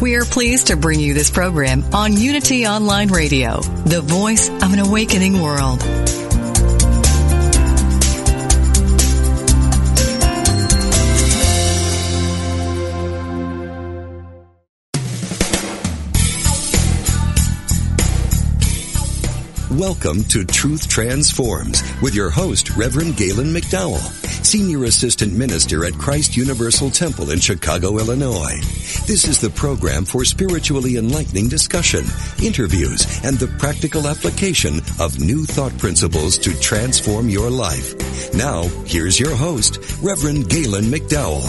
We are pleased to bring you this program on Unity Online Radio, the voice of an awakening world. Welcome to Truth Transforms with your host, Reverend Galen McDowell, Senior Assistant Minister at Christ Universal Temple in Chicago, Illinois. This is the program for spiritually enlightening discussion, interviews, and the practical application of new thought principles to transform your life. Now, here's your host, Reverend Galen McDowell.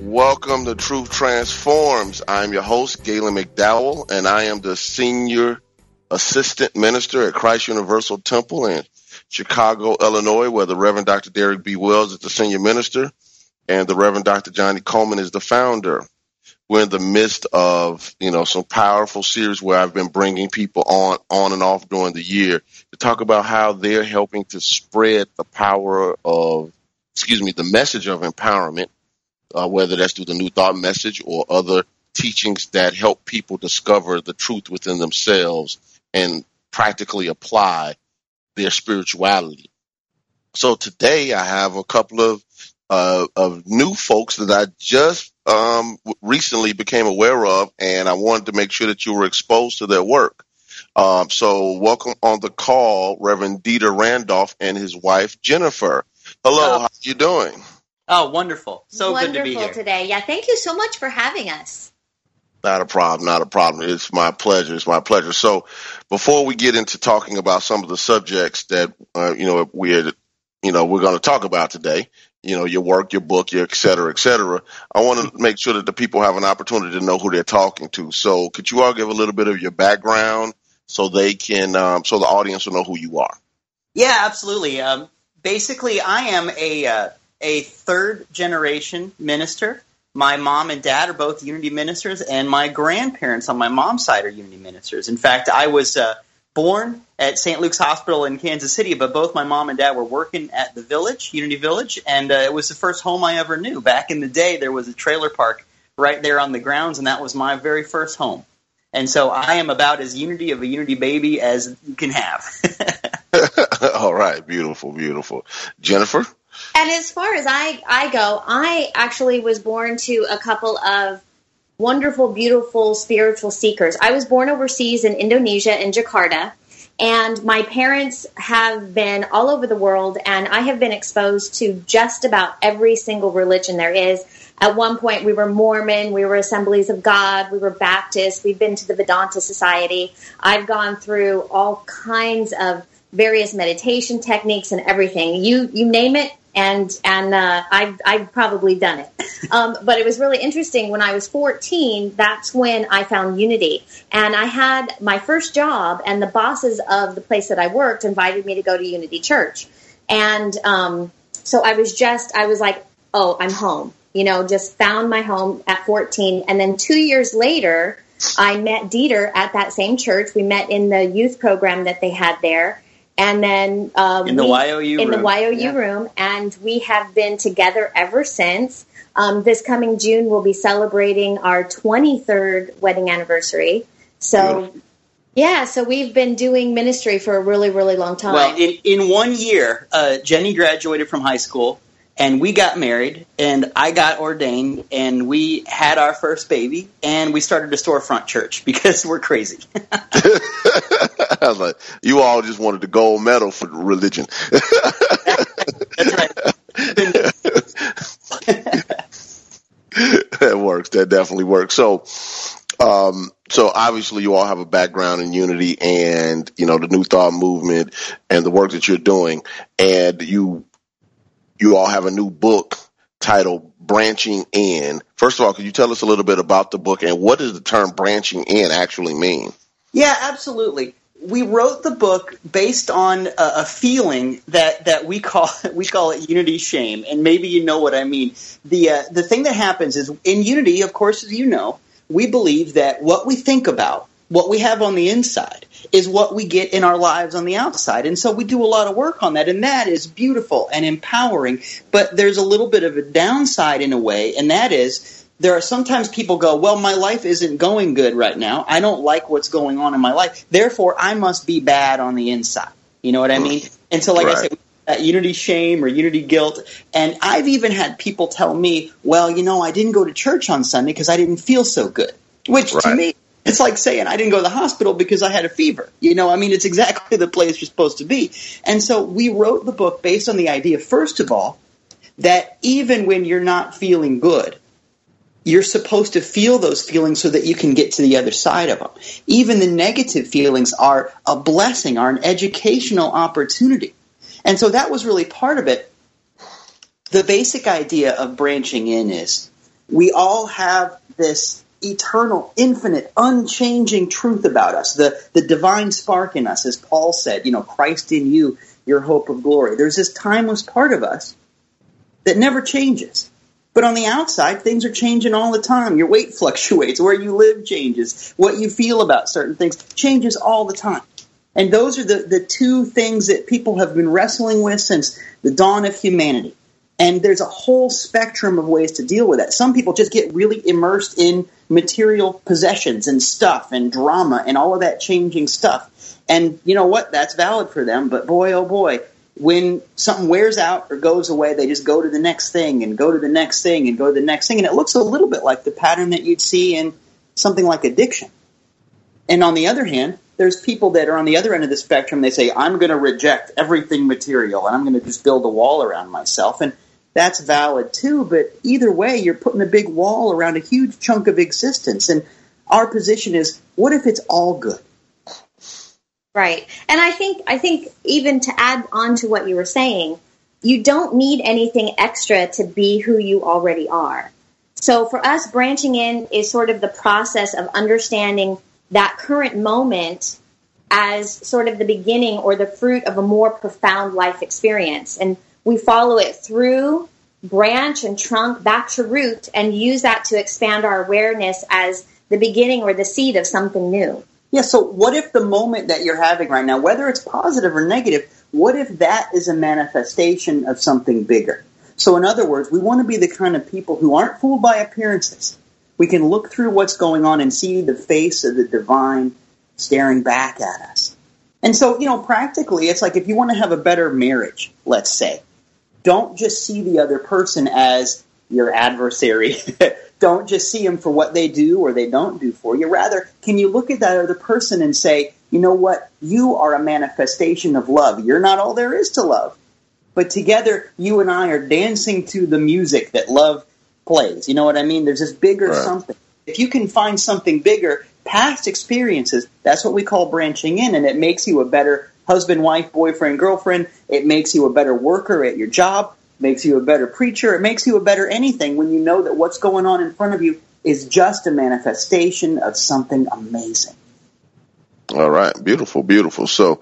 Welcome to Truth Transforms. I'm your host, Galen McDowell, and I am the Senior Assistant Minister at Christ Universal Temple in Chicago, Illinois, where the Reverend Dr. Derek B. Wells is the Senior Minister, and the Reverend Dr. Johnny Coleman is the founder. We're in the midst of, some powerful series where I've been bringing people on and off during the year to talk about how they're helping to spread the power of, the message of empowerment. Whether that's through the New Thought message or other teachings that help people discover the truth within themselves and practically apply their spirituality. So today I have a couple of new folks that I just recently became aware of, and I wanted to make sure that you were exposed to their work. So welcome on the call, Reverend Dieter Randolph and his wife, Jennifer. Hello. How are you doing? Oh, wonderful. So good to be here. Wonderful today. Yeah, thank you so much for having us. Not a problem. It's my pleasure. So before we get into talking about some of the subjects that, we're going to talk about today, your work, your book, your et cetera, I want to make sure that the people have an opportunity to know who they're talking to. So could you all give a little bit of your background so they can, so the audience will know who you are? Yeah, absolutely. Basically, I am a third-generation minister. My mom and dad are both Unity ministers, and my grandparents on my mom's side are Unity ministers. In fact, I was born at St. Luke's Hospital in Kansas City, but both my mom and dad were working at the village, Unity Village, and it was the first home I ever knew. Back in the day, there was a trailer park right there on the grounds, and that was my very first home. And so I am about as Unity of a Unity baby as you can have. All right. Beautiful. Jennifer? And as far as I go, I actually was born to a couple of wonderful, beautiful spiritual seekers. I was born overseas in Indonesia, in Jakarta, and my parents have been all over the world, and I have been exposed to just about every single religion there is. At one point, we were Mormon, we were Assemblies of God, we were Baptist, we've been to the Vedanta Society. I've gone through all kinds of various meditation techniques and everything. You name it. And I've probably done it. But it was really interesting. When I was 14, that's when I found Unity. And I had my first job, and the bosses of the place that I worked invited me to go to Unity Church. And so I was like, oh, I'm home. you know, just found my home at 14. And then 2 years later, I met Dieter at that same church. We met in the youth program that they had there. And then in the YOU room. And we have been together ever since. This coming June, we'll be celebrating our 23rd wedding anniversary. So, beautiful. Yeah, so we've been doing ministry for a really, really long time. Well, in 1 year, Jenny graduated from high school, and we got married, and I got ordained, and we had our first baby, and we started a storefront church because we're crazy. I was like, you all just wanted the gold medal for religion. That's right. That works. That definitely works. So obviously you all have a background in Unity and, you know, the New Thought movement and the work that you're doing. And you all have a new book titled Branching In. First of all, could you tell us a little bit about the book and what does the term branching in actually mean? Yeah, absolutely. We wrote the book based on a feeling that we call it Unity shame. And maybe you know what I mean. The thing that happens is in Unity, of course, as you know, we believe that what we think about, what we have on the inside, is what we get in our lives on the outside. And so we do a lot of work on that, and that is beautiful and empowering. But there's a little bit of a downside in a way, and that is there are sometimes people go, well, my life isn't going good right now. I don't like what's going on in my life. Therefore, I must be bad on the inside. You know what I mean? And so like right. I said, Unity shame or Unity guilt. And I've even had people tell me, well, you know, I didn't go to church on Sunday because I didn't feel so good, which right. to me, it's like saying I didn't go to the hospital because I had a fever. You know, I mean, it's exactly the place you're supposed to be. And so we wrote the book based on the idea, first of all, that even when you're not feeling good, you're supposed to feel those feelings so that you can get to the other side of them. Even the negative feelings are a blessing, are an educational opportunity. And so that was really part of it. The basic idea of branching in is we all have this eternal, infinite, unchanging truth about us, the divine spark in us, as Paul said, you know, Christ in you, your hope of glory. There's this timeless part of us that never changes. But on the outside, things are changing all the time. Your weight fluctuates, where you live changes, what you feel about certain things changes all the time. And those are the two things that people have been wrestling with since the dawn of humanity. And there's a whole spectrum of ways to deal with that. Some people just get really immersed in material possessions and stuff and drama and all of that changing stuff. And you know what? That's valid for them. But boy, oh boy, when something wears out or goes away, they just go to the next thing and go to the next thing and go to the next thing. And it looks a little bit like the pattern that you'd see in something like addiction. And on the other hand, there's people that are on the other end of the spectrum. They say, I'm going to reject everything material and I'm going to just build a wall around myself. And that's valid too. But either way, you're putting a big wall around a huge chunk of existence. And our position is, what if it's all good? Right. And I think even to add on to what you were saying, you don't need anything extra to be who you already are. So for us, branching in is sort of the process of understanding that current moment as sort of the beginning or the fruit of a more profound life experience. And we follow it through branch and trunk back to root and use that to expand our awareness as the beginning or the seed of something new. Yeah, so what if the moment that you're having right now, whether it's positive or negative, what if that is a manifestation of something bigger? So in other words, we want to be the kind of people who aren't fooled by appearances. We can look through what's going on and see the face of the divine staring back at us. And so, you know, practically, it's like if you want to have a better marriage, let's say, don't just see the other person as your adversary. Don't just see them for what they do or they don't do for you. Rather, can you look at that other person and say, you know what, you are a manifestation of love. You're not all there is to love. But together, you and I are dancing to the music that love plays. You know what I mean? There's this bigger right. something. If you can find something bigger, past experiences, that's what we call branching in, and it makes you a better husband, wife, boyfriend, girlfriend. It makes you a better worker at your job. It makes you a better preacher. It makes you a better anything when you know that what's going on in front of you is just a manifestation of something amazing. All right. Beautiful, beautiful. So,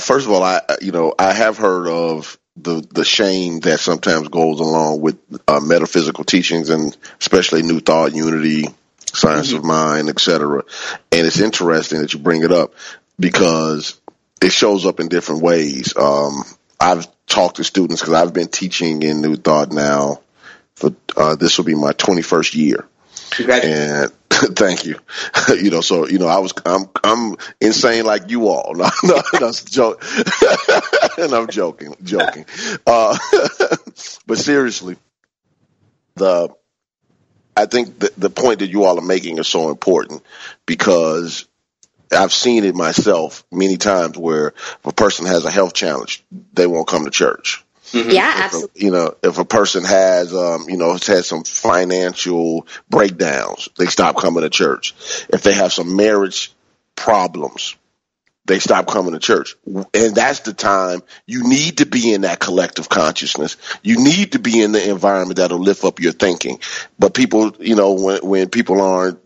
first of all, I have heard of the shame that sometimes goes along with metaphysical teachings, and especially New Thought, Unity, Science of Mind, etc. And it's interesting that you bring it up because it shows up in different ways. I've talked to students because I've been teaching in New Thought now for this will be my 21st year. Congratulations. And thank you. I'm insane like you all. No, that's a joke. And I'm joking. But seriously, I think the point that you all are making is so important because I've seen it myself many times where if a person has a health challenge, they won't come to church. Mm-hmm. Yeah, absolutely. If a person has, has some financial breakdowns, they stop coming to church. If they have some marriage problems, they stop coming to church. And that's the time you need to be in that collective consciousness. You need to be in the environment that'll lift up your thinking. But people, when people aren't,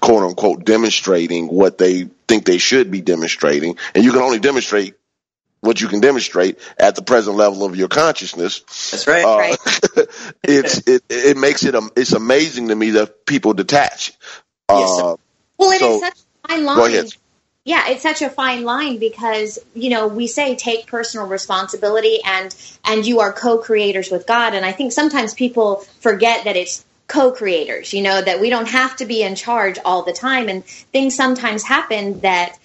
quote unquote, demonstrating what they think they should be demonstrating, and you can only demonstrate what you can demonstrate at the present level of your consciousness. That's right. It makes it, it's amazing to me that people detach. Yes, it's such a fine line. Go ahead. Yeah, it's such a fine line because, we say take personal responsibility and you are co-creators with God. And I think sometimes people forget that it's co-creators, that we don't have to be in charge all the time. And things sometimes happen that,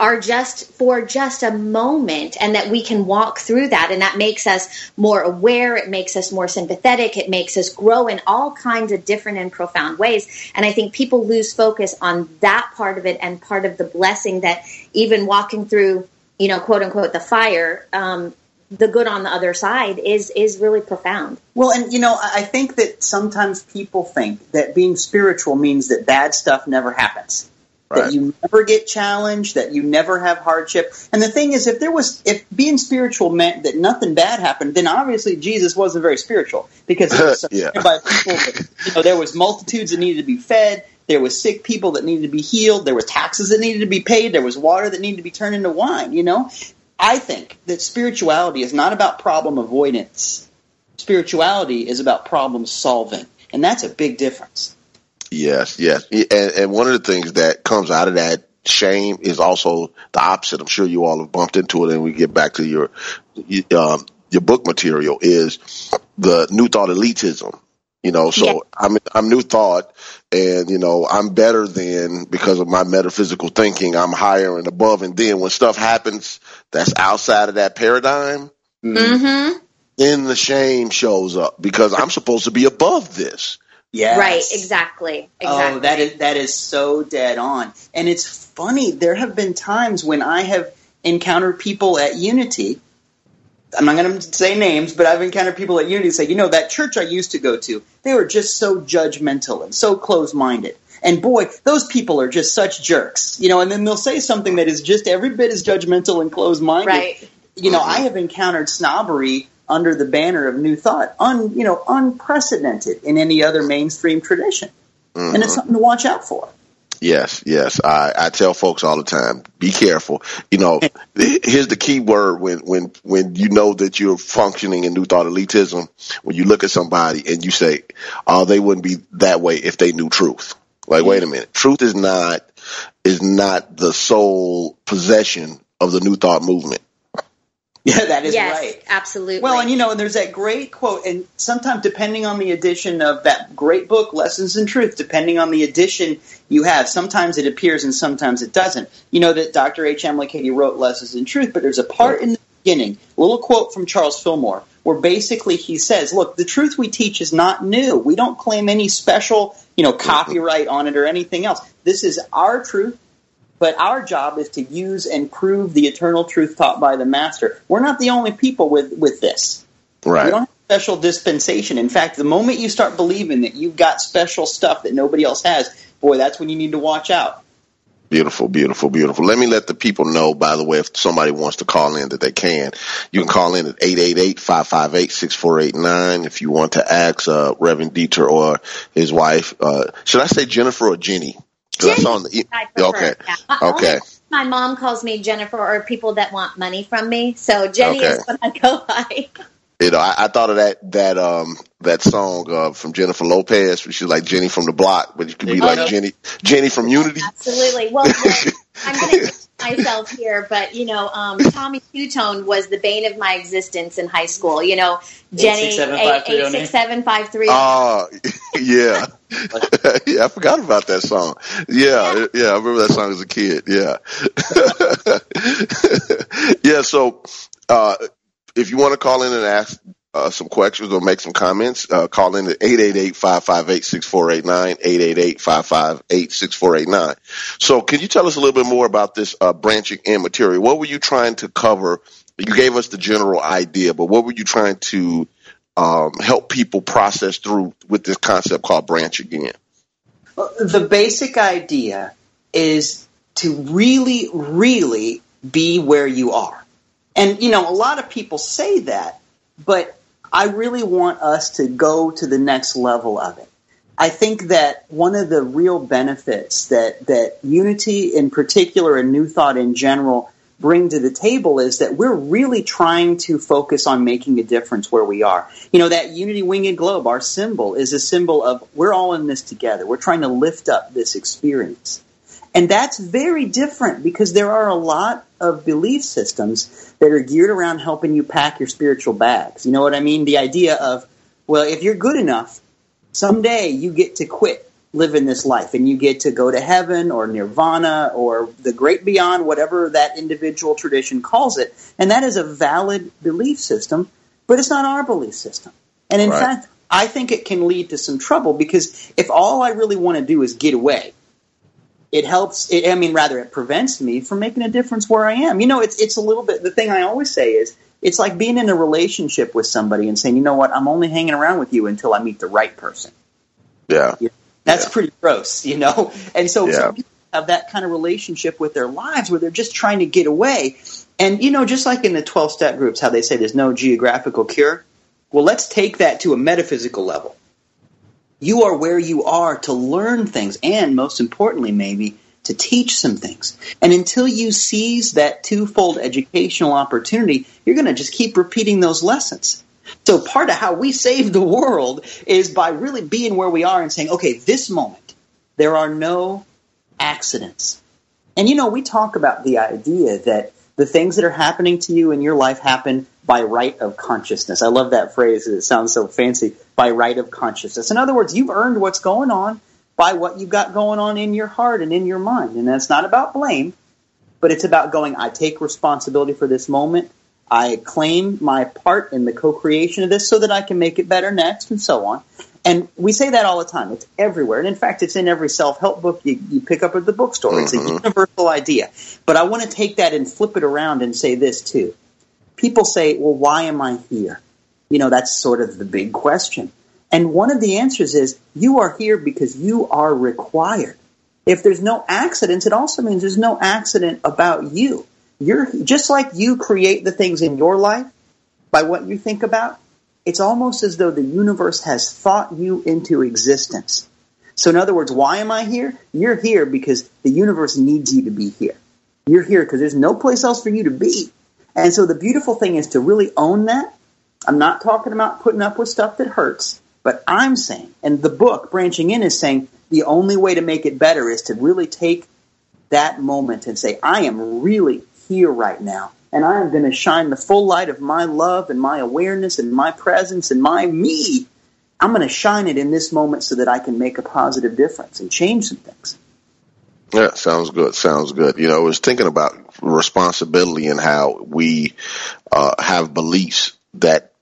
are just for just a moment, and that we can walk through that, and that makes us more aware, it makes us more sympathetic, it makes us grow in all kinds of different and profound ways. And I think people lose focus on that part of it and part of the blessing that even walking through, quote unquote, the fire, the good on the other side is really profound. Well, and, I think that sometimes people think that being spiritual means that bad stuff never happens. Right. That you never get challenged, that you never have hardship. And the thing is, if being spiritual meant that nothing bad happened, then obviously Jesus wasn't very spiritual because it was by people that, there was multitudes that needed to be fed, there was sick people that needed to be healed, there was taxes that needed to be paid, there was water that needed to be turned into wine. I think that spirituality is not about problem avoidance. Spirituality is about problem solving, and that's a big difference. Yes. And one of the things that comes out of that shame is also the opposite. I'm sure you all have bumped into it, and we get back to your book material is the New Thought elitism. I'm New Thought, and I'm better than because of my metaphysical thinking. I'm higher and above, and then when stuff happens that's outside of that paradigm, then the shame shows up because I'm supposed to be above this. Yes. Right, exactly. Oh, that is so dead on. And it's funny, there have been times when I have encountered people at Unity, I'm not going to say names, but I've encountered people at Unity say, that church I used to go to, they were just so judgmental and so close-minded. And boy, those people are just such jerks. And then they'll say something that is just every bit as judgmental and close-minded. Right. I have encountered snobbery under the banner of New Thought, unprecedented in any other mainstream tradition. Mm-hmm. And it's something to watch out for. Yes. I tell folks all the time, be careful. Here's the key word when you know that you're functioning in New Thought elitism, when you look at somebody and you say, oh, they wouldn't be that way if they knew truth. Like, wait a minute. Truth is not the sole possession of the New Thought movement. Yeah, that is right. Yes, absolutely. Well, and there's that great quote, and sometimes depending on the edition of that great book, Lessons in Truth, depending on the edition you have, sometimes it appears and sometimes it doesn't. You know that Dr. H. M. Lekady wrote Lessons in Truth, but there's a part in the beginning, a little quote from Charles Fillmore, where basically he says, look, the truth we teach is not new. We don't claim any special, copyright on it or anything else. This is our truth. But our job is to use and prove the eternal truth taught by the Master. We're not the only people with this. Right. We don't have special dispensation. In fact, the moment you start believing that you've got special stuff that nobody else has, boy, that's when you need to watch out. Beautiful. Let me let the people know, by the way, if somebody wants to call in that they can. You can call in at 888-558-6489 if you want to ask Reverend Dieter or his wife. Should I say Jennifer or Jenny? That's on the, okay. My mom calls me Jennifer, or people that want money from me. So Jenny is what I go by. You know, I thought of that song from Jennifer Lopez, where she's like Jenny from the block, but you could be like Jenny from Unity. Absolutely. Well, I'm going to get myself here, but you know, Tommy Two-Tone was the bane of my existence in high school. You know, Jenny 86753. Oh, yeah. Yeah, I forgot about that song. Yeah, I remember that song as a kid. Yeah, yeah. So, if you want to call in and ask some questions or make some comments, call in at 888-558-6489, 888-558-6489. So, can you tell us a little bit more about this branching in material? What were you trying to cover? You gave us the general idea, but what were you trying to help people process through with this concept called branching in? Well, the basic idea is to really, really be where you are. And, you know, a lot of people say that, but I really want us to go to the next level of it. I think that one of the real benefits that Unity in particular and New Thought in general bring to the table is that we're really trying to focus on making a difference where we are. You know, that Unity Winged Globe, our symbol, is a symbol of we're all in this together. We're trying to lift up this experience. And that's very different because there are a lot of belief systems that are geared around helping you pack your spiritual bags. You know what I mean? The idea of, well, if you're good enough, someday you get to quit living this life, and you get to go to heaven or nirvana or the great beyond, whatever that individual tradition calls it. And that is a valid belief system, but it's not our belief system. And in fact, I think it can lead to some trouble because if all I really want to do is get away, it prevents me from making a difference where I am. You know, it's a little bit, the thing I always say is, it's like being in a relationship with somebody and saying, you know what, I'm only hanging around with you until I meet the right person. Yeah. You know? That's pretty gross, you know? And so some people have that kind of relationship with their lives where they're just trying to get away. And, you know, just like in the 12-step groups, how they say there's no geographical cure. Well, let's take that to a metaphysical level. You are where you are to learn things and, most importantly, maybe, to teach some things. And until you seize that twofold educational opportunity, you're going to just keep repeating those lessons. So part of how we save the world is by really being where we are and saying, okay, this moment, there are no accidents. And, you know, we talk about the idea that the things that are happening to you in your life happen by right of consciousness. I love that phrase. It sounds so fancy, by right of consciousness. In other words, you've earned what's going on by what you've got going on in your heart and in your mind. And that's not about blame, but it's about going, I take responsibility for this moment. I claim my part in the co-creation of this so that I can make it better next and so on. And we say that all the time. It's everywhere. And in fact, it's in every self-help book you pick up at the bookstore. It's a universal idea. But I want to take that and flip it around and say this too. People say, well, why am I here? You know, that's sort of the big question. And one of the answers is you are here because you are required. If there's no accidents, it also means there's no accident about you. You're just like you create the things in your life by what you think about. It's almost as though the universe has thought you into existence. So in other words, why am I here? You're here because the universe needs you to be here. You're here because there's no place else for you to be. And so the beautiful thing is to really own that. I'm not talking about putting up with stuff that hurts, but I'm saying, and the book Branching In is saying, the only way to make it better is to really take that moment and say, I am really here right now, and I am going to shine the full light of my love and my awareness and my presence and my me. I'm going to shine it in this moment so that I can make a positive difference and change some things. Yeah, sounds good. You know, I was thinking about responsibility and how we have beliefs that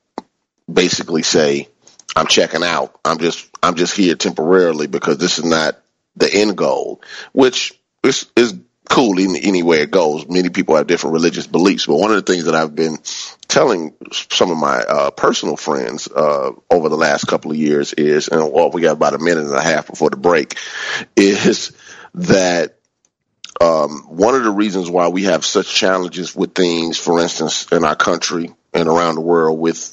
basically say, I'm checking out. I'm just here temporarily because this is not the end goal, which is cool anywhere it goes. Many people have different religious beliefs, but one of the things that I've been telling some of my personal friends over the last couple of years is, and well, we got about a minute and a half before the break, is that one of the reasons why we have such challenges with things, for instance, in our country and around the world with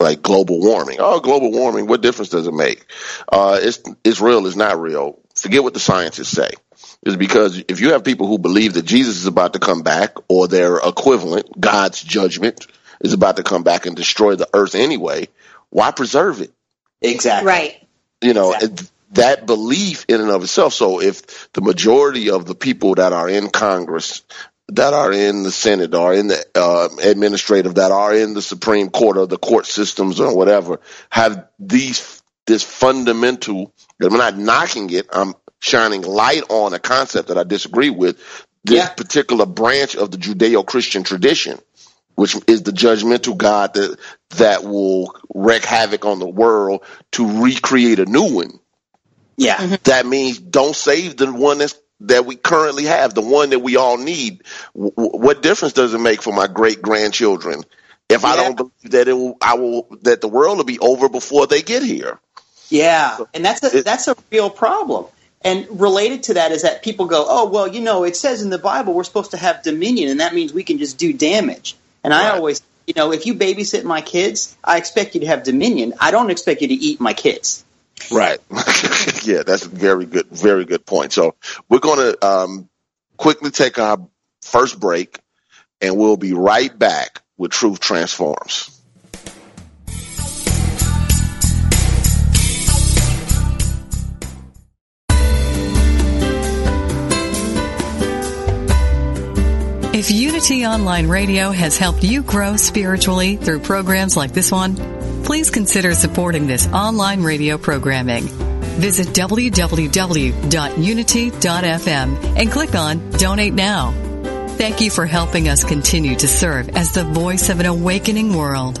like global warming. Oh, global warming, what difference does it make? It's real, it's not real. Forget what the scientists say. Is because if you have people who believe that Jesus is about to come back, or their equivalent, God's judgment, is about to come back and destroy the earth anyway, why preserve it? Exactly. Right. You know, exactly. That belief in and of itself. So if the majority of the people that are in Congress, that are in the Senate, or in the administrative, that are in the Supreme Court or the court systems or whatever, have this fundamental, I'm not knocking it, I'm shining light on a concept that I disagree with, this particular branch of the Judeo-Christian tradition, which is the judgmental God that will wreak havoc on the world to recreate a new one. Yeah. Mm-hmm. That means don't save the one that we currently have, the one that we all need. What difference does it make for my great-grandchildren if I don't believe that that the world will be over before they get here? Yeah, so and that's a real problem. And related to that is that people go, oh, well, you know, it says in the Bible we're supposed to have dominion, and that means we can just do damage. And I always, you know, if you babysit my kids, I expect you to have dominion. I don't expect you to eat my kids. Right. Yeah, that's a very good point. So we're going to quickly take our first break, and we'll be right back with Truth Transforms. If Unity Online Radio has helped you grow spiritually through programs like this one, please consider supporting this online radio programming. Visit www.unity.fm and click on Donate Now. Thank you for helping us continue to serve as the voice of an awakening world.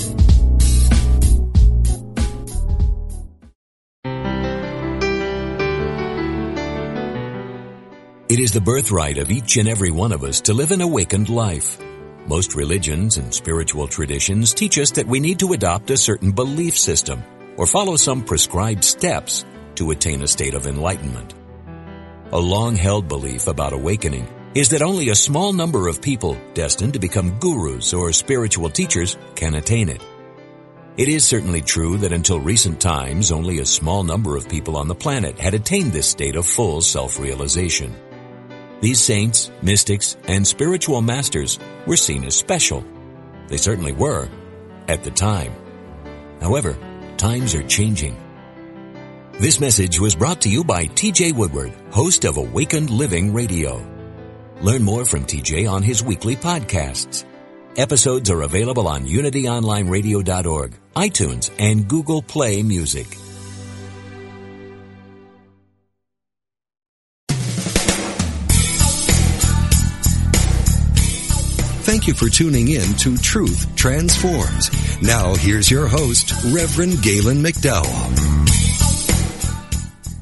It is the birthright of each and every one of us to live an awakened life. Most religions and spiritual traditions teach us that we need to adopt a certain belief system or follow some prescribed steps to attain a state of enlightenment. A long-held belief about awakening is that only a small number of people destined to become gurus or spiritual teachers can attain it. It is certainly true that until recent times, only a small number of people on the planet had attained this state of full self-realization. These saints, mystics, and spiritual masters were seen as special. They certainly were, at the time. However, times are changing. This message was brought to you by TJ Woodward, host of Awakened Living Radio. Learn more from TJ on his weekly podcasts. Episodes are available on unityonlineradio.org, iTunes, and Google Play Music. Thank you for tuning in to Truth Transforms. Now, here's your host, Reverend Galen McDowell.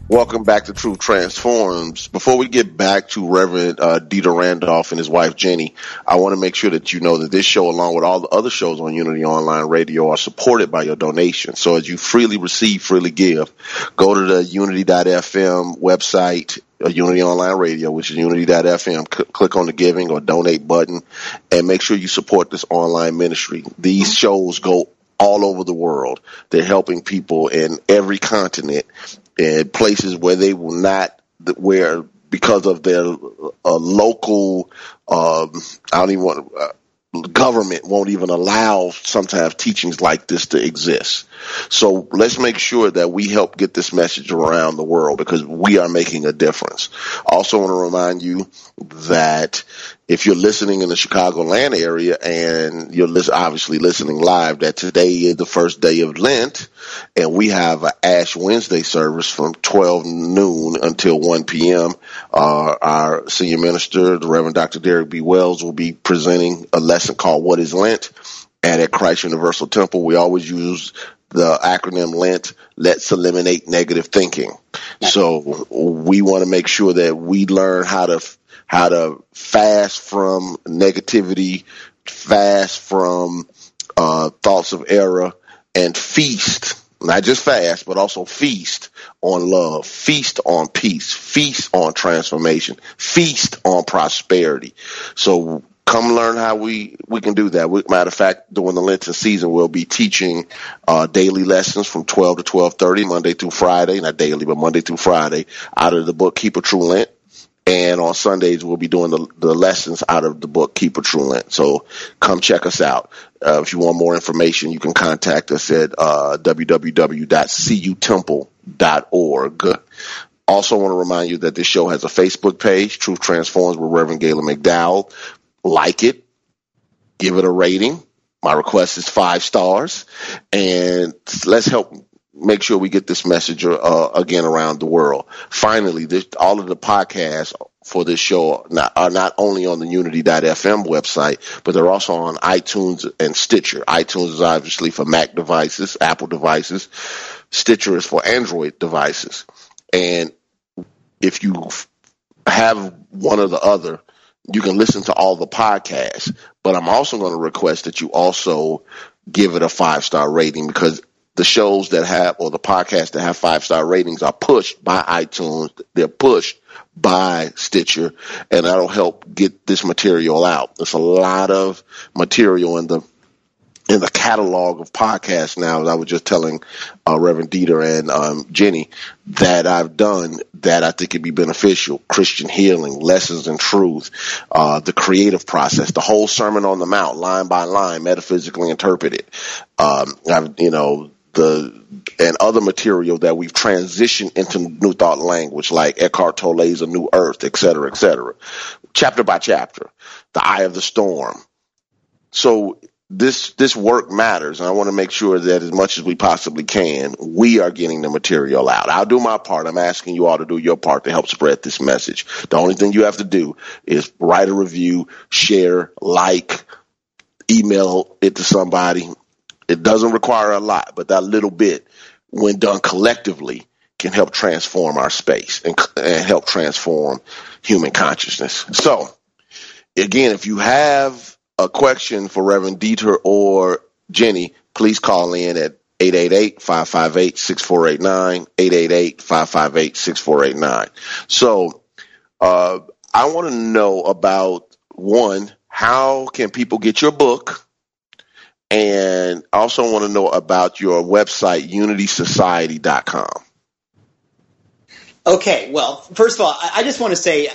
Welcome back to Truth Transforms. Before we get back to Reverend Dieter Randolph and his wife, Jenny, I want to make sure that you know that this show, along with all the other shows on Unity Online Radio, are supported by your donation. So as you freely receive, freely give, go to the unity.fm website, Unity Online Radio, which is unity.fm. Click on the giving or donate button and make sure you support this online ministry. These shows go all over the world. They're helping people in every continent and places where they will not, where because of their local, government won't even allow sometimes teachings like this to exist. So let's make sure that we help get this message around the world because we are making a difference. Also want to remind you that if you're listening in the Chicagoland area and you're obviously listening live, that today is the first day of Lent and we have an Ash Wednesday service from 12 noon until 1 p.m. Our senior minister, the Reverend Dr. Derek B. Wells, will be presenting a lesson called What is Lent? And at Christ Universal Temple, we always use the acronym LENT, Let's Eliminate Negative Thinking. So we want to make sure that we learn how to fast from negativity, fast from thoughts of error, and feast, not just fast, but also feast on love, feast on peace, feast on transformation, feast on prosperity. So come learn how we can do that. Matter of fact, during the Lenten season, we'll be teaching daily lessons from 12 to 12:30, Monday through Friday, not daily, but Monday through Friday, out of the book Keep a True Lent. And on Sundays, we'll be doing the lessons out of the book Keep a True Lent. So come check us out. If you want more information, you can contact us at www.cutemple.org. Also want to remind you that this show has a Facebook page, Truth Transforms with Reverend Galen McDowell. Like it, give it a rating. My request is 5 stars, and let's help make sure we get this message again around the world. Finally, all of the podcasts for this show are not only on the Unity.fm website, but they're also on iTunes and Stitcher. iTunes is obviously for Mac devices, Apple devices. Stitcher is for Android devices. And if you have one or the other, you can listen to all the podcasts, but I'm also going to request that you also give it a 5-star rating, because the shows that have, or the podcasts that have 5-star ratings, are pushed by iTunes. They're pushed by Stitcher, and that'll help get this material out. There's a lot of material in the catalog of podcasts now. I was just telling Reverend Dieter and Jenny that I've done that I think could be beneficial. Christian Healing, Lessons in Truth, The Creative Process, the whole Sermon on the Mount, line by line, metaphysically interpreted. And other material that we've transitioned into New Thought language, like Eckhart Tolle's A New Earth, et cetera, et cetera. Chapter by chapter, The Eye of the Storm. So this work matters, and I want to make sure that as much as we possibly can, we are getting the material out. I'll do my part. I'm asking you all to do your part to help spread this message. The only thing you have to do is write a review, share, like, email it to somebody. It doesn't require a lot, but that little bit, when done collectively, can help transform our space and help transform human consciousness. So, again, if you have a question for Reverend Dieter or Jenny, please call in at 888-558-6489, 888-558-6489. So I want to know about, one, how can people get your book? And I also want to know about your website, UnitySociety.com. Okay, well, first of all, I just want to say,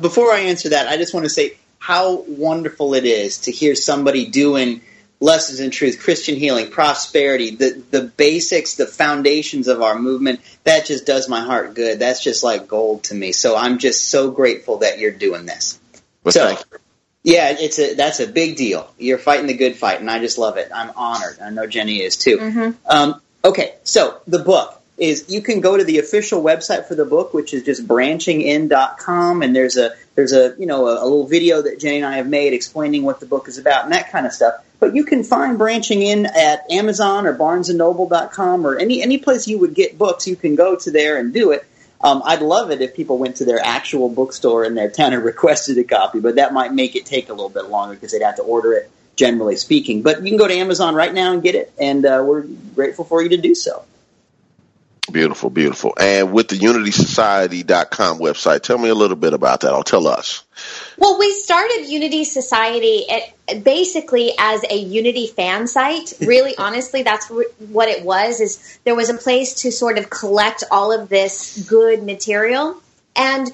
before I answer that, I just want to say how wonderful it is to hear somebody doing Lessons in Truth, Christian Healing, prosperity, the basics, the foundations of our movement. That just does my heart good. That's just like gold to me. So I'm just so grateful that you're doing this. Well, so, thank you. Yeah, that's a big deal. You're fighting the good fight, and I just love it. I'm honored. I know Jenny is too. Mm-hmm. Okay, so the book. You can go to the official website for the book, which is just branchingin.com, and there's a little video that Jenny and I have made explaining what the book is about and that kind of stuff. But you can find Branching In at Amazon or barnesandnoble.com or any place you would get books. You can go to there and do it. I'd love it if people went to their actual bookstore in their town and requested a copy, but that might make it take a little bit longer because they'd have to order it, generally speaking. But you can go to Amazon right now and get it, and we're grateful for you to do so. Beautiful, beautiful. And with the UnitySociety.com website, tell me a little bit about that, or tell us. Well, we started Unity Society basically as a Unity fan site. Really, honestly, that's what it was, is there was a place to sort of collect all of this good material. And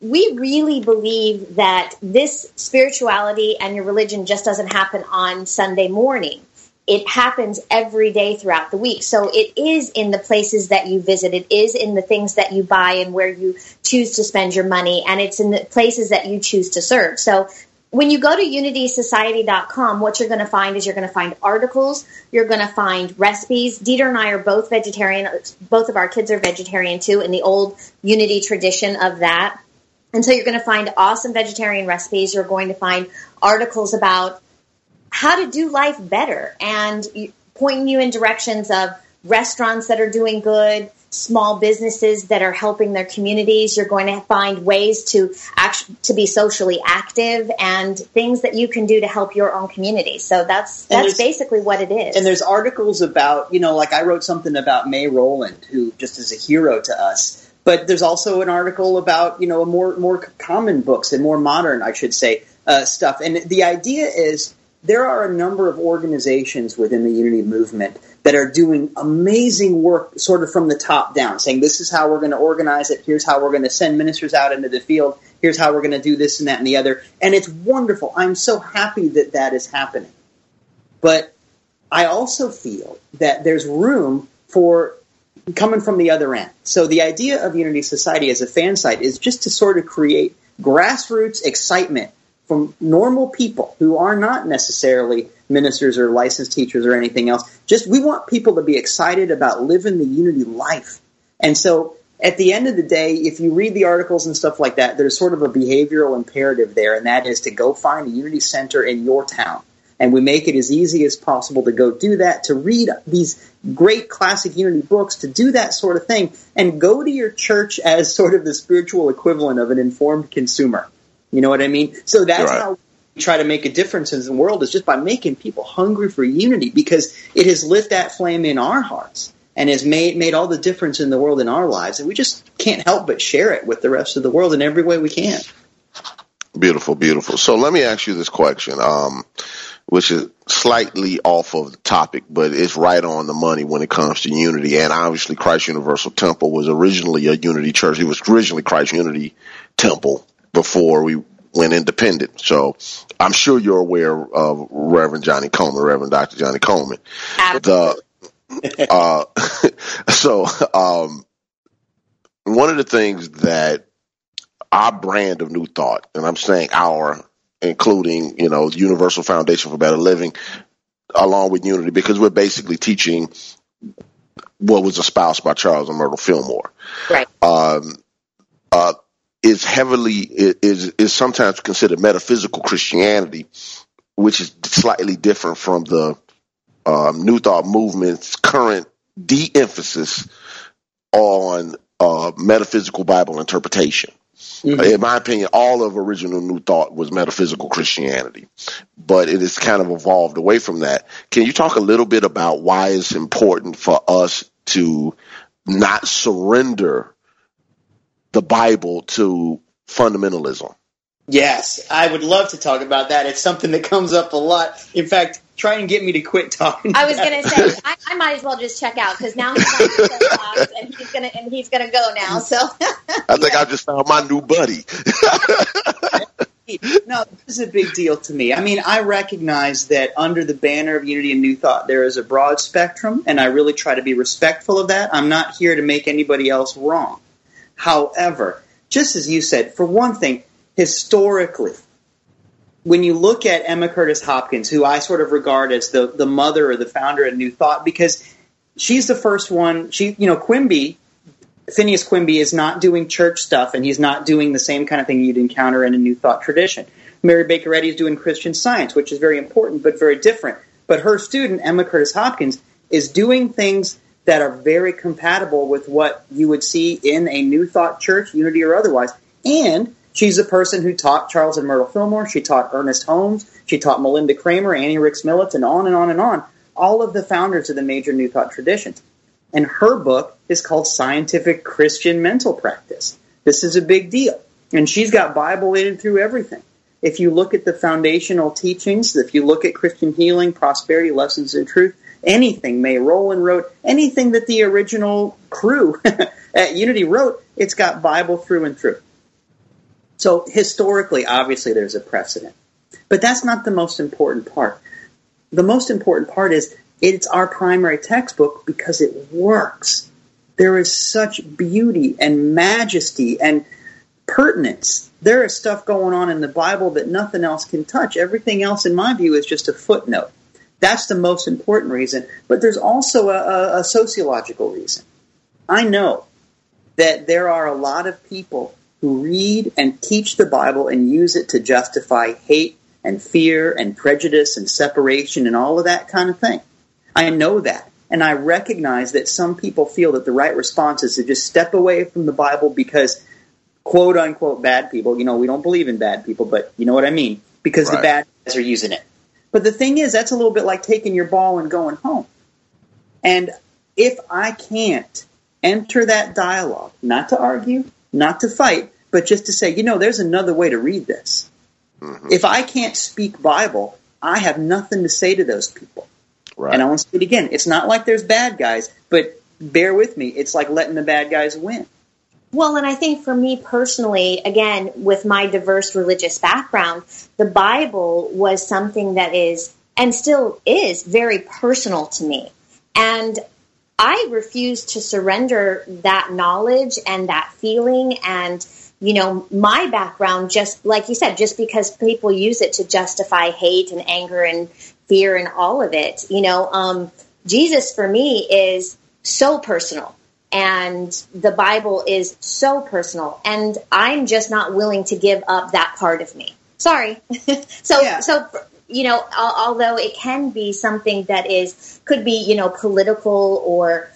we really believe that this spirituality and your religion just doesn't happen on Sunday morning. It happens every day throughout the week. So it is in the places that you visit. It is in the things that you buy and where you choose to spend your money. And it's in the places that you choose to serve. So when you go to UnitySociety.com, what you're going to find is you're going to find articles. You're going to find recipes. Dieter and I are both vegetarian. Both of our kids are vegetarian, too, in the old Unity tradition of that. And so you're going to find awesome vegetarian recipes. You're going to find articles about how to do life better and pointing you in directions of restaurants that are doing good, small businesses that are helping their communities. You're going to find ways to be socially active and things that you can do to help your own community. So that's basically what it is. And there's articles about, like I wrote something about May Rowland, who just is a hero to us. But there's also an article about, more common books and more modern, I should say, stuff. And the idea is there are a number of organizations within the Unity movement that are doing amazing work sort of from the top down, saying this is how we're going to organize it, here's how we're going to send ministers out into the field, here's how we're going to do this and that and the other. And it's wonderful. I'm so happy that that is happening. But I also feel that there's room for coming from the other end. So the idea of Unity Society as a fan site is just to sort of create grassroots excitement from normal people who are not necessarily ministers or licensed teachers or anything else. Just we want people to be excited about living the Unity life. And so at the end of the day, if you read the articles and stuff like that, there's sort of a behavioral imperative there, and that is to go find a Unity Center in your town. And we make it as easy as possible to go do that, to read these great classic Unity books, to do that sort of thing, and go to your church as sort of the spiritual equivalent of an informed consumer. You know what I mean? So that's right. How we try to make a difference in the world, is just by making people hungry for Unity, because it has lit that flame in our hearts and has made all the difference in the world in our lives. And we just can't help but share it with the rest of the world in every way we can. Beautiful, beautiful. So let me ask you this question. Which is slightly off of the topic, but it's right on the money when it comes to Unity. And obviously Christ Universal Temple was originally a Unity church. It was originally Christ Unity Temple before we went independent. So I'm sure you're aware of Reverend Johnny Coleman, Reverend Dr. Johnny Coleman. Absolutely. One of the things that our brand of New Thought, and I'm saying our, including, Universal Foundation for Better Living, along with Unity, because we're basically teaching what was espoused by Charles and Myrtle Fillmore, right? Is sometimes considered metaphysical Christianity, which is slightly different from the New Thought movement's current de-emphasis on metaphysical Bible interpretation. Mm-hmm. In my opinion, all of original New Thought was metaphysical Christianity, but it has kind of evolved away from that. Can you talk a little bit about why it's important for us to not surrender the Bible to fundamentalism? Yes, I would love to talk about that. It's something that comes up a lot. In fact, try and get me to quit talking. I was going to say, I might as well just check out, because now he's on the soapbox and he's going to go now. So I think I just found my new buddy. No, this is a big deal to me. I mean, I recognize that under the banner of Unity and New Thought, there is a broad spectrum, and I really try to be respectful of that. I'm not here to make anybody else wrong. However, just as you said, for one thing, historically, when you look at Emma Curtis Hopkins, who I sort of regard as the mother or the founder of New Thought, because she's the first one. Phineas Quimby is not doing church stuff, and he's not doing the same kind of thing you'd encounter in a New Thought tradition. Mary Baker Eddy is doing Christian Science, which is very important but very different. But her student, Emma Curtis Hopkins, is doing things that are very compatible with what you would see in a New Thought church, Unity or otherwise, and she's the person who taught Charles and Myrtle Fillmore. She taught Ernest Holmes. She taught Melinda Kramer, Annie Ricks Millett, and on and on and on. All of the founders of the major New Thought traditions. And her book is called Scientific Christian Mental Practice. This is a big deal. And she's got Bible-aided through everything. If you look at the foundational teachings, if you look at Christian Healing, Prosperity, Lessons in Truth, anything May Rowland wrote, anything that the original crew at Unity wrote, it's got Bible through and through. So historically, obviously, there's a precedent. But that's not the most important part. The most important part is it's our primary textbook because it works. There is such beauty and majesty and pertinence. There is stuff going on in the Bible that nothing else can touch. Everything else, in my view, is just a footnote. That's the most important reason. But there's also a sociological reason. I know that there are a lot of people who read and teach the Bible and use it to justify hate, and fear and prejudice and separation and all of that kind of thing. I know that. And I recognize that some people feel that the right response is to just step away from the Bible because, quote unquote, bad people, you know, we don't believe in bad people, but you know what I mean, because right. The bad guys are using it. But the thing is, that's a little bit like taking your ball and going home. And if I can't enter that dialogue, not to argue, not to fight, but just to say, you know, there's another way to read this. Mm-hmm. If I can't speak Bible, I have nothing to say to those people. Right. And I want to say it again. It's not like there's bad guys, but bear with me. It's like letting the bad guys win. Well, and I think for me personally, again, with my diverse religious background, the Bible was something that is, and still is, very personal to me. And I refused to surrender that knowledge and that feeling and, you know, my background, just like you said, just because people use it to justify hate and anger and fear and all of it. You know, Jesus for me is so personal. And the Bible is so personal, and I'm just not willing to give up that part of me. Sorry. So, you know, although it can be something that could be, you know, political or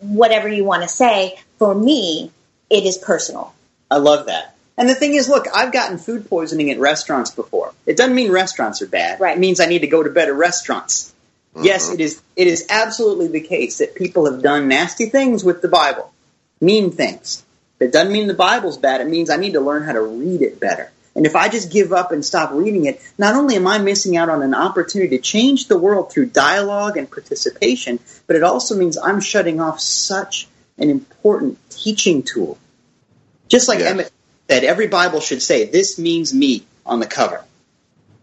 whatever you want to say, for me, it is personal. I love that. And the thing is, look, I've gotten food poisoning at restaurants before. It doesn't mean restaurants are bad. Right. It means I need to go to better restaurants. Mm-hmm. Yes, it is absolutely the case that people have done nasty things with the Bible, mean things. It doesn't mean the Bible's bad. It means I need to learn how to read it better. And if I just give up and stop reading it, not only am I missing out on an opportunity to change the world through dialogue and participation, but it also means I'm shutting off such an important teaching tool. Just like Emmett said, every Bible should say, "This means me" on the cover.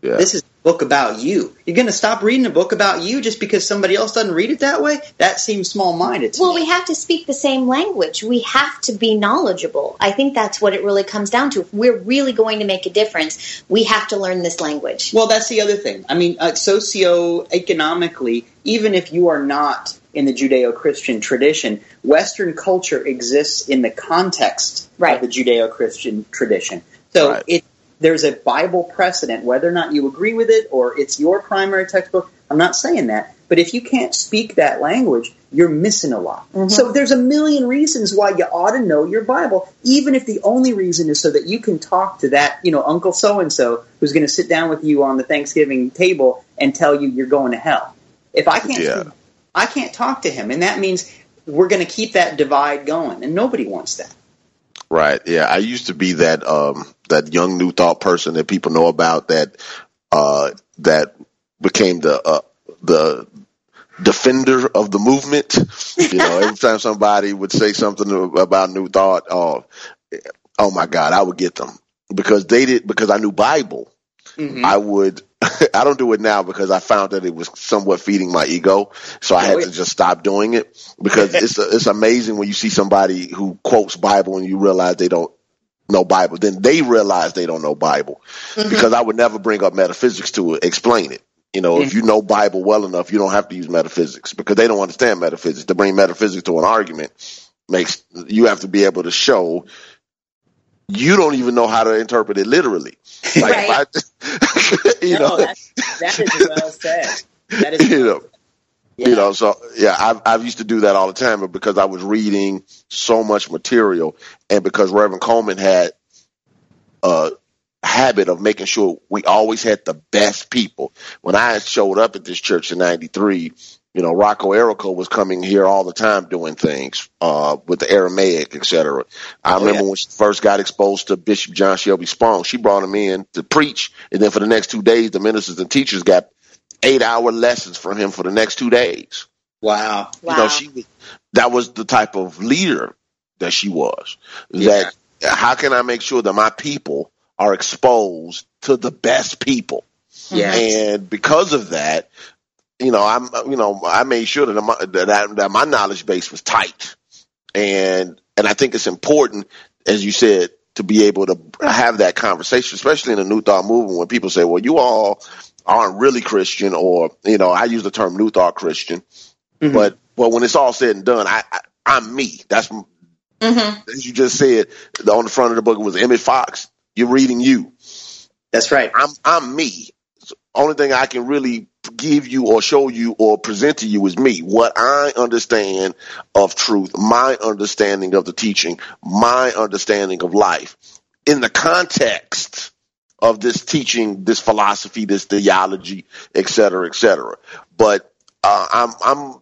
Yeah. This is book about you. You're going to stop reading a book about you just because somebody else doesn't read it that way? That seems small-minded to me. We have to speak the same language. We have to be knowledgeable. I think that's what it really comes down to. If we're really going to make a difference, we have to learn this language. Well, that's the other thing. I mean, socioeconomically, even if you are not in the Judeo-Christian tradition, Western culture exists in the context of the Judeo-Christian tradition. So there's a Bible precedent, whether or not you agree with it or it's your primary textbook. I'm not saying that. But if you can't speak that language, you're missing a lot. Mm-hmm. So there's a million reasons why you ought to know your Bible, even if the only reason is so that you can talk to that, you know, Uncle so-and-so who's going to sit down with you on the Thanksgiving table and tell you you're going to hell. If I can't speak, I can't talk to him. And that means we're going to keep that divide going. And nobody wants that. Right. Yeah. I used to be that young New Thought person that people know about that became the defender of the movement. You know, every time somebody would say something about New Thought, oh my God, I would get them because I knew Bible. Mm-hmm. I don't do it now because I found that it was somewhat feeding my ego. So I had to just stop doing it because it's amazing when you see somebody who quotes Bible and you realize they don't know Bible. Then they realize they don't know Bible because I would never bring up metaphysics to explain it. You know, if you know Bible well enough, you don't have to use metaphysics because they don't understand metaphysics. To bring metaphysics to an argument you have to be able to show you don't even know how to interpret it literally. Like you know, that is well said. That is I've used to do that all the time, but because I was reading so much material and because Reverend Coleman had a habit of making sure we always had the best people. When I showed up at this church in 93, you know, Rocco Erico was coming here all the time doing things with the Aramaic, et cetera. I remember when she first got exposed to Bishop John Shelby Spong, she brought him in to preach. And then for the next 2 days, the ministers and teachers got 8-hour lessons from him for the next 2 days. Wow. You know, that was the type of leader that she was. Yeah. That how can I make sure that my people are exposed to the best people? Yeah. And because of that, you know, I made sure that my knowledge base was tight, and I think it's important, as you said, to be able to have that conversation, especially in the New Thought movement, when people say, "Well, you all aren't really Christian," or you know, I use the term New Thought Christian, but when it's all said and done, I'm me. That's as you just said. On the front of the book was Emmett Fox. You're reading you. That's right. I'm me. So only thing I can really give you or show you or present to you is me. What I understand of truth, my understanding of the teaching, my understanding of life. In the context of this teaching, this philosophy, this theology, et cetera, et cetera. But I'm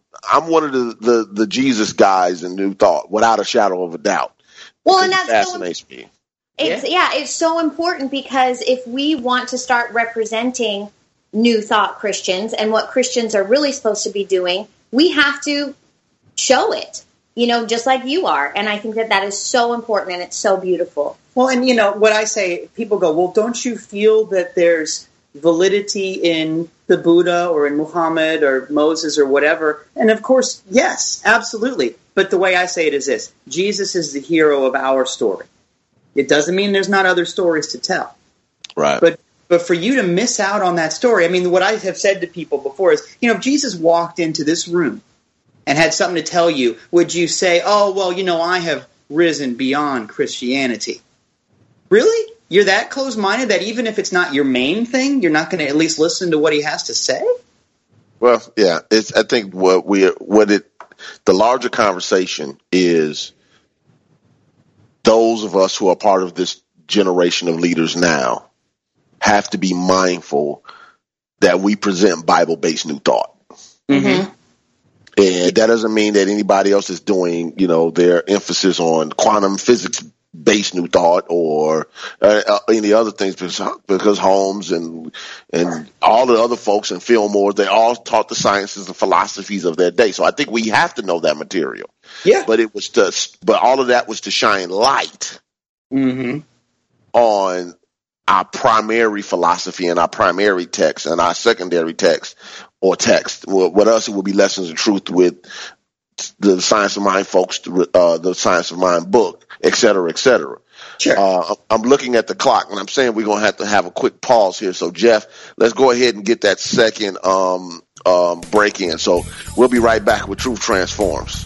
one of the Jesus guys in New Thought, without a shadow of a doubt. Well, and that's fascinates me. It's so important, because if we want to start representing New Thought Christians and what Christians are really supposed to be doing, we have to show it, just like you are. And I think that is so important, and it's so beautiful. Well, and what I say, people go, well, don't you feel that there's validity in the Buddha or in Muhammad or Moses or whatever? And of course, yes, absolutely. But the way I say it is this: Jesus is the hero of our story. It doesn't mean there's not other stories to tell. Right. But for you to miss out on that story, I mean, what I have said to people before is, if Jesus walked into this room and had something to tell you, would you say, oh, well, I have risen beyond Christianity? Really? You're that close-minded that even if it's not your main thing, you're not going to at least listen to what he has to say? Well, yeah, I think the larger conversation is those of us who are part of this generation of leaders now have to be mindful that we present Bible-based New Thought. Mm-hmm. And that doesn't mean that anybody else is doing, their emphasis on quantum physics based New Thought or any other things, because Holmes and all the other folks and Fillmore, they all taught the sciences and philosophies of their day. So I think we have to know that material. Yeah. But but all of that was to shine light mm-hmm. on our primary philosophy and our primary text and our secondary text or text. Well, with us, it would be Lessons in Truth with the Science of Mind folks, the Science of Mind book, et cetera, et cetera. Sure. I'm looking at the clock, and I'm saying we're going to have a quick pause here. So, Jeff, let's go ahead and get that second break in. So we'll be right back with Truth Transforms.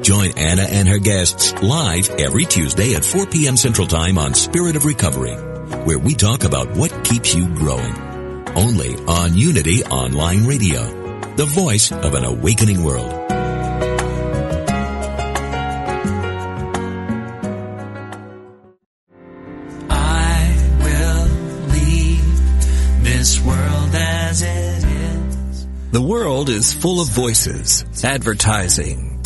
Join Anna and her guests live every Tuesday at 4 p.m. Central Time on Spirit of Recovery, where we talk about what keeps you growing. Only on Unity Online Radio, the voice of an awakening world. I will leave this world as it is. The world is full of voices, advertising,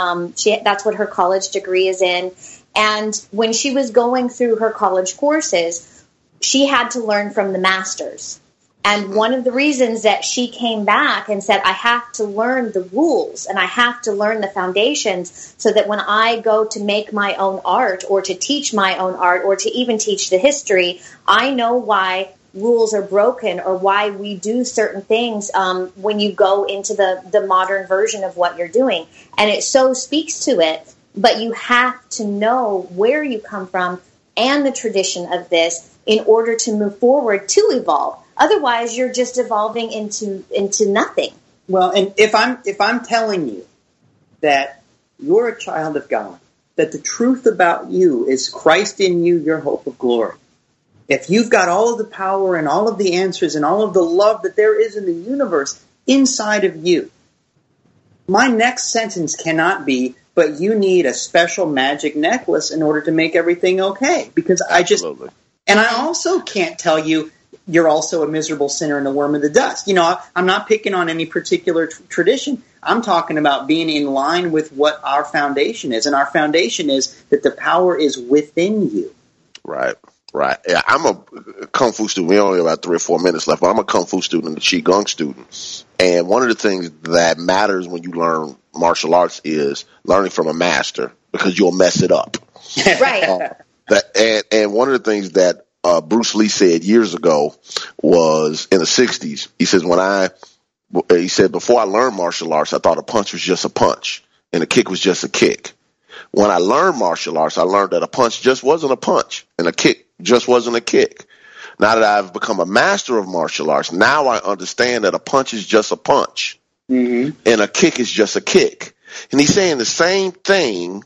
that's what her college degree is in. And when she was going through her college courses, she had to learn from the masters. And one of the reasons that she came back and said, I have to learn the rules and I have to learn the foundations so that when I go to make my own art or to teach my own art or to even teach the history, I know why rules are broken or why we do certain things when you go into the modern version of what you're doing. And it so speaks to it, but you have to know where you come from and the tradition of this in order to move forward to evolve. Otherwise, you're just evolving into nothing. Well, and if I'm telling you that you're a child of God, that the truth about you is Christ in you, your hope of glory. If you've got all of the power and all of the answers and all of the love that there is in the universe inside of you, my next sentence cannot be, but you need a special magic necklace in order to make everything okay. Because absolutely. And I also can't tell you, you're also a miserable sinner and a worm of the dust. You know, I'm not picking on any particular tradition. I'm talking about being in line with what our foundation is. And our foundation is that the power is within you. Right, right. Yeah, I'm a Kung Fu student. We only have about 3 or 4 minutes left, but I'm a Kung Fu student, a Qigong student. And one of the things that matters when you learn martial arts is learning from a master, because you'll mess it up. Right. And one of the things that Bruce Lee said years ago was in the 60s. He says, before I learned martial arts, I thought a punch was just a punch and a kick was just a kick. When I learned martial arts, I learned that a punch just wasn't a punch and a kick just wasn't a kick. Now that I've become a master of martial arts, now I understand that a punch is just a punch and a kick is just a kick. And he's saying the same thing,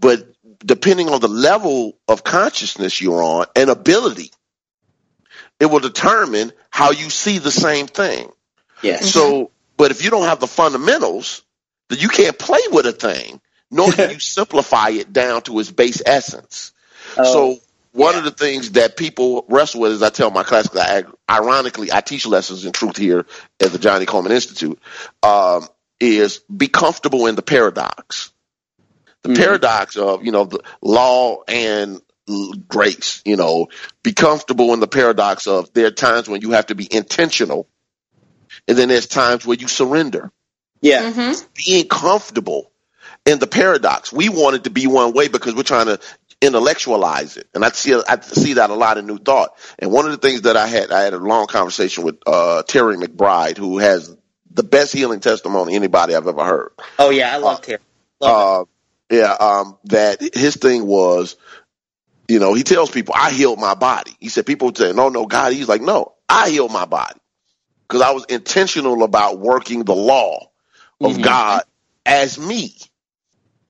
but depending on the level of consciousness you're on and ability, it will determine how you see the same thing. Yes. So, but if you don't have the fundamentals, then you can't play with a thing, nor can you simplify it down to its base essence. Oh, so one of the things that people wrestle with is I tell my class, ironically, I teach Lessons in Truth here at the Johnny Coleman Institute, is be comfortable in the paradox. The paradox of, you know, the law and grace, you know, be comfortable in the paradox of there are times when you have to be intentional and then there's times where you surrender. Yeah. Being comfortable in the paradox. We want it to be one way because we're trying to intellectualize it. And I see that a lot in New Thought. And one of the things that I had a long conversation with Terry McBride, who has the best healing testimony anybody I've ever heard. Oh, yeah. I love Terry. That his thing was, you know, he tells people, I healed my body. He said, people say, no, God. He's like, no, I healed my body because I was intentional about working the law of God as me.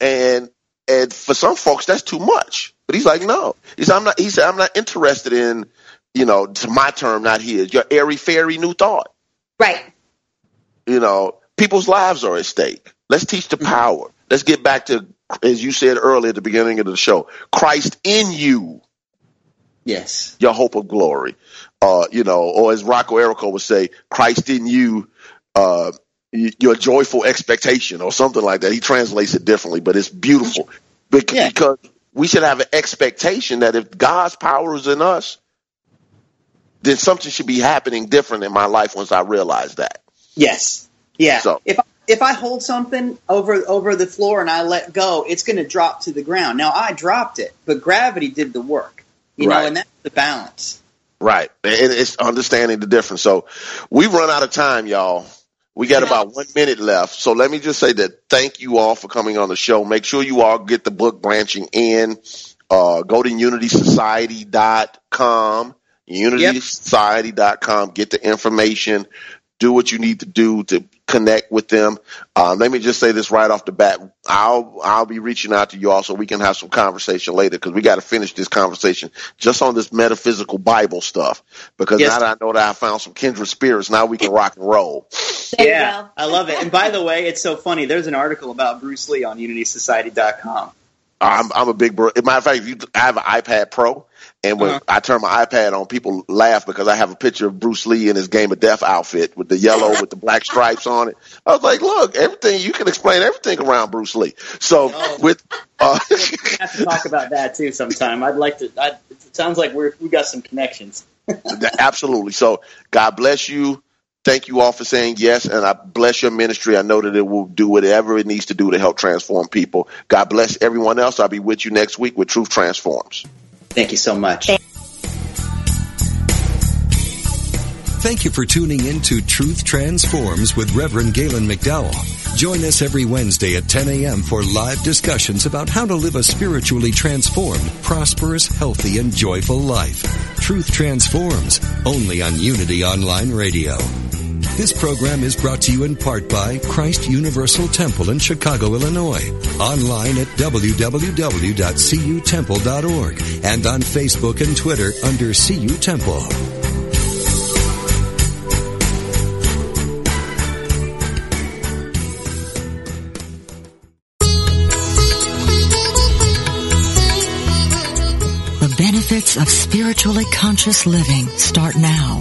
And for some folks, that's too much. But he's like, no. He said, I'm not interested in, you know, to my term, not his, your airy-fairy New Thought. Right. You know, people's lives are at stake. Let's teach the power. Let's get back to, as you said earlier at the beginning of the show, Christ in you. Yes. Your hope of glory. You know, or as Rocco Erico would say, Christ in you, your joyful expectation or something like that. He translates it differently, but it's beautiful because we should have an expectation that if God's power is in us, then something should be happening different in my life once I realize that. Yes. Yeah. So, if I hold something over the floor and I let go, it's going to drop to the ground. Now, I dropped it, but gravity did the work, you know, and that's the balance. Right. And it's understanding the difference. So we've run out of time, y'all. We got about 1 minute left. So let me just say that thank you all for coming on the show. Make sure you all get the book Branching In. Go to UnitySociety.com, UnitySociety.com. Get the information. Do what you need to do to connect with them. Let me just say this right off the bat. I'll be reaching out to you all so we can have some conversation later because we got to finish this conversation just on this metaphysical Bible stuff because now that I know that I found some kindred spirits, now we can rock and roll. Yeah, I love it. And by the way, it's so funny. There's an article about Bruce Lee on UnitySociety.com. I'm a big bro. As a matter of fact, I have an iPad Pro. And when I turn my iPad on, people laugh because I have a picture of Bruce Lee in his Game of Death outfit with the yellow, with the black stripes on it. I was like, look, everything, you can explain everything around Bruce Lee. So we have to talk about that too sometime. I'd like to, it sounds like we got some connections. Absolutely. So God bless you. Thank you all for saying yes, and I bless your ministry. I know that it will do whatever it needs to do to help transform people. God bless everyone else. I'll be with you next week with Truth Transforms. Thank you so much. Thank you for tuning in to Truth Transforms with Reverend Galen McDowell. Join us every Wednesday at 10 a.m. for live discussions about how to live a spiritually transformed, prosperous, healthy, and joyful life. Truth Transforms, only on Unity Online Radio. This program is brought to you in part by Christ Universal Temple in Chicago, Illinois. Online at www.cutemple.org and on Facebook and Twitter under CU Temple. Benefits of spiritually conscious living start now.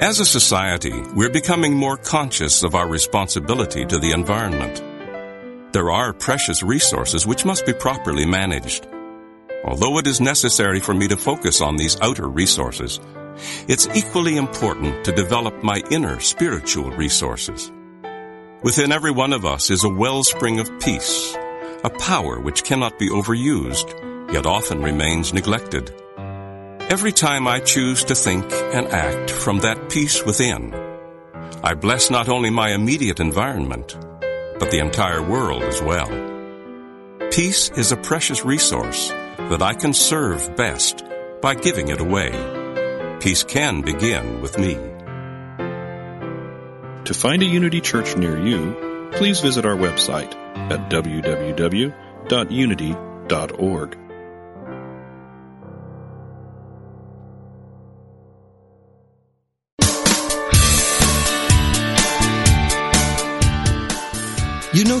As a society, we're becoming more conscious of our responsibility to the environment. There are precious resources which must be properly managed. Although it is necessary for me to focus on these outer resources, it's equally important to develop my inner spiritual resources. Within every one of us is a wellspring of peace, a power which cannot be overused, yet often remains neglected. Every time I choose to think and act from that peace within, I bless not only my immediate environment, but the entire world as well. Peace is a precious resource that I can serve best by giving it away. Peace can begin with me. To find a Unity Church near you, please visit our website at www.unity.org. You know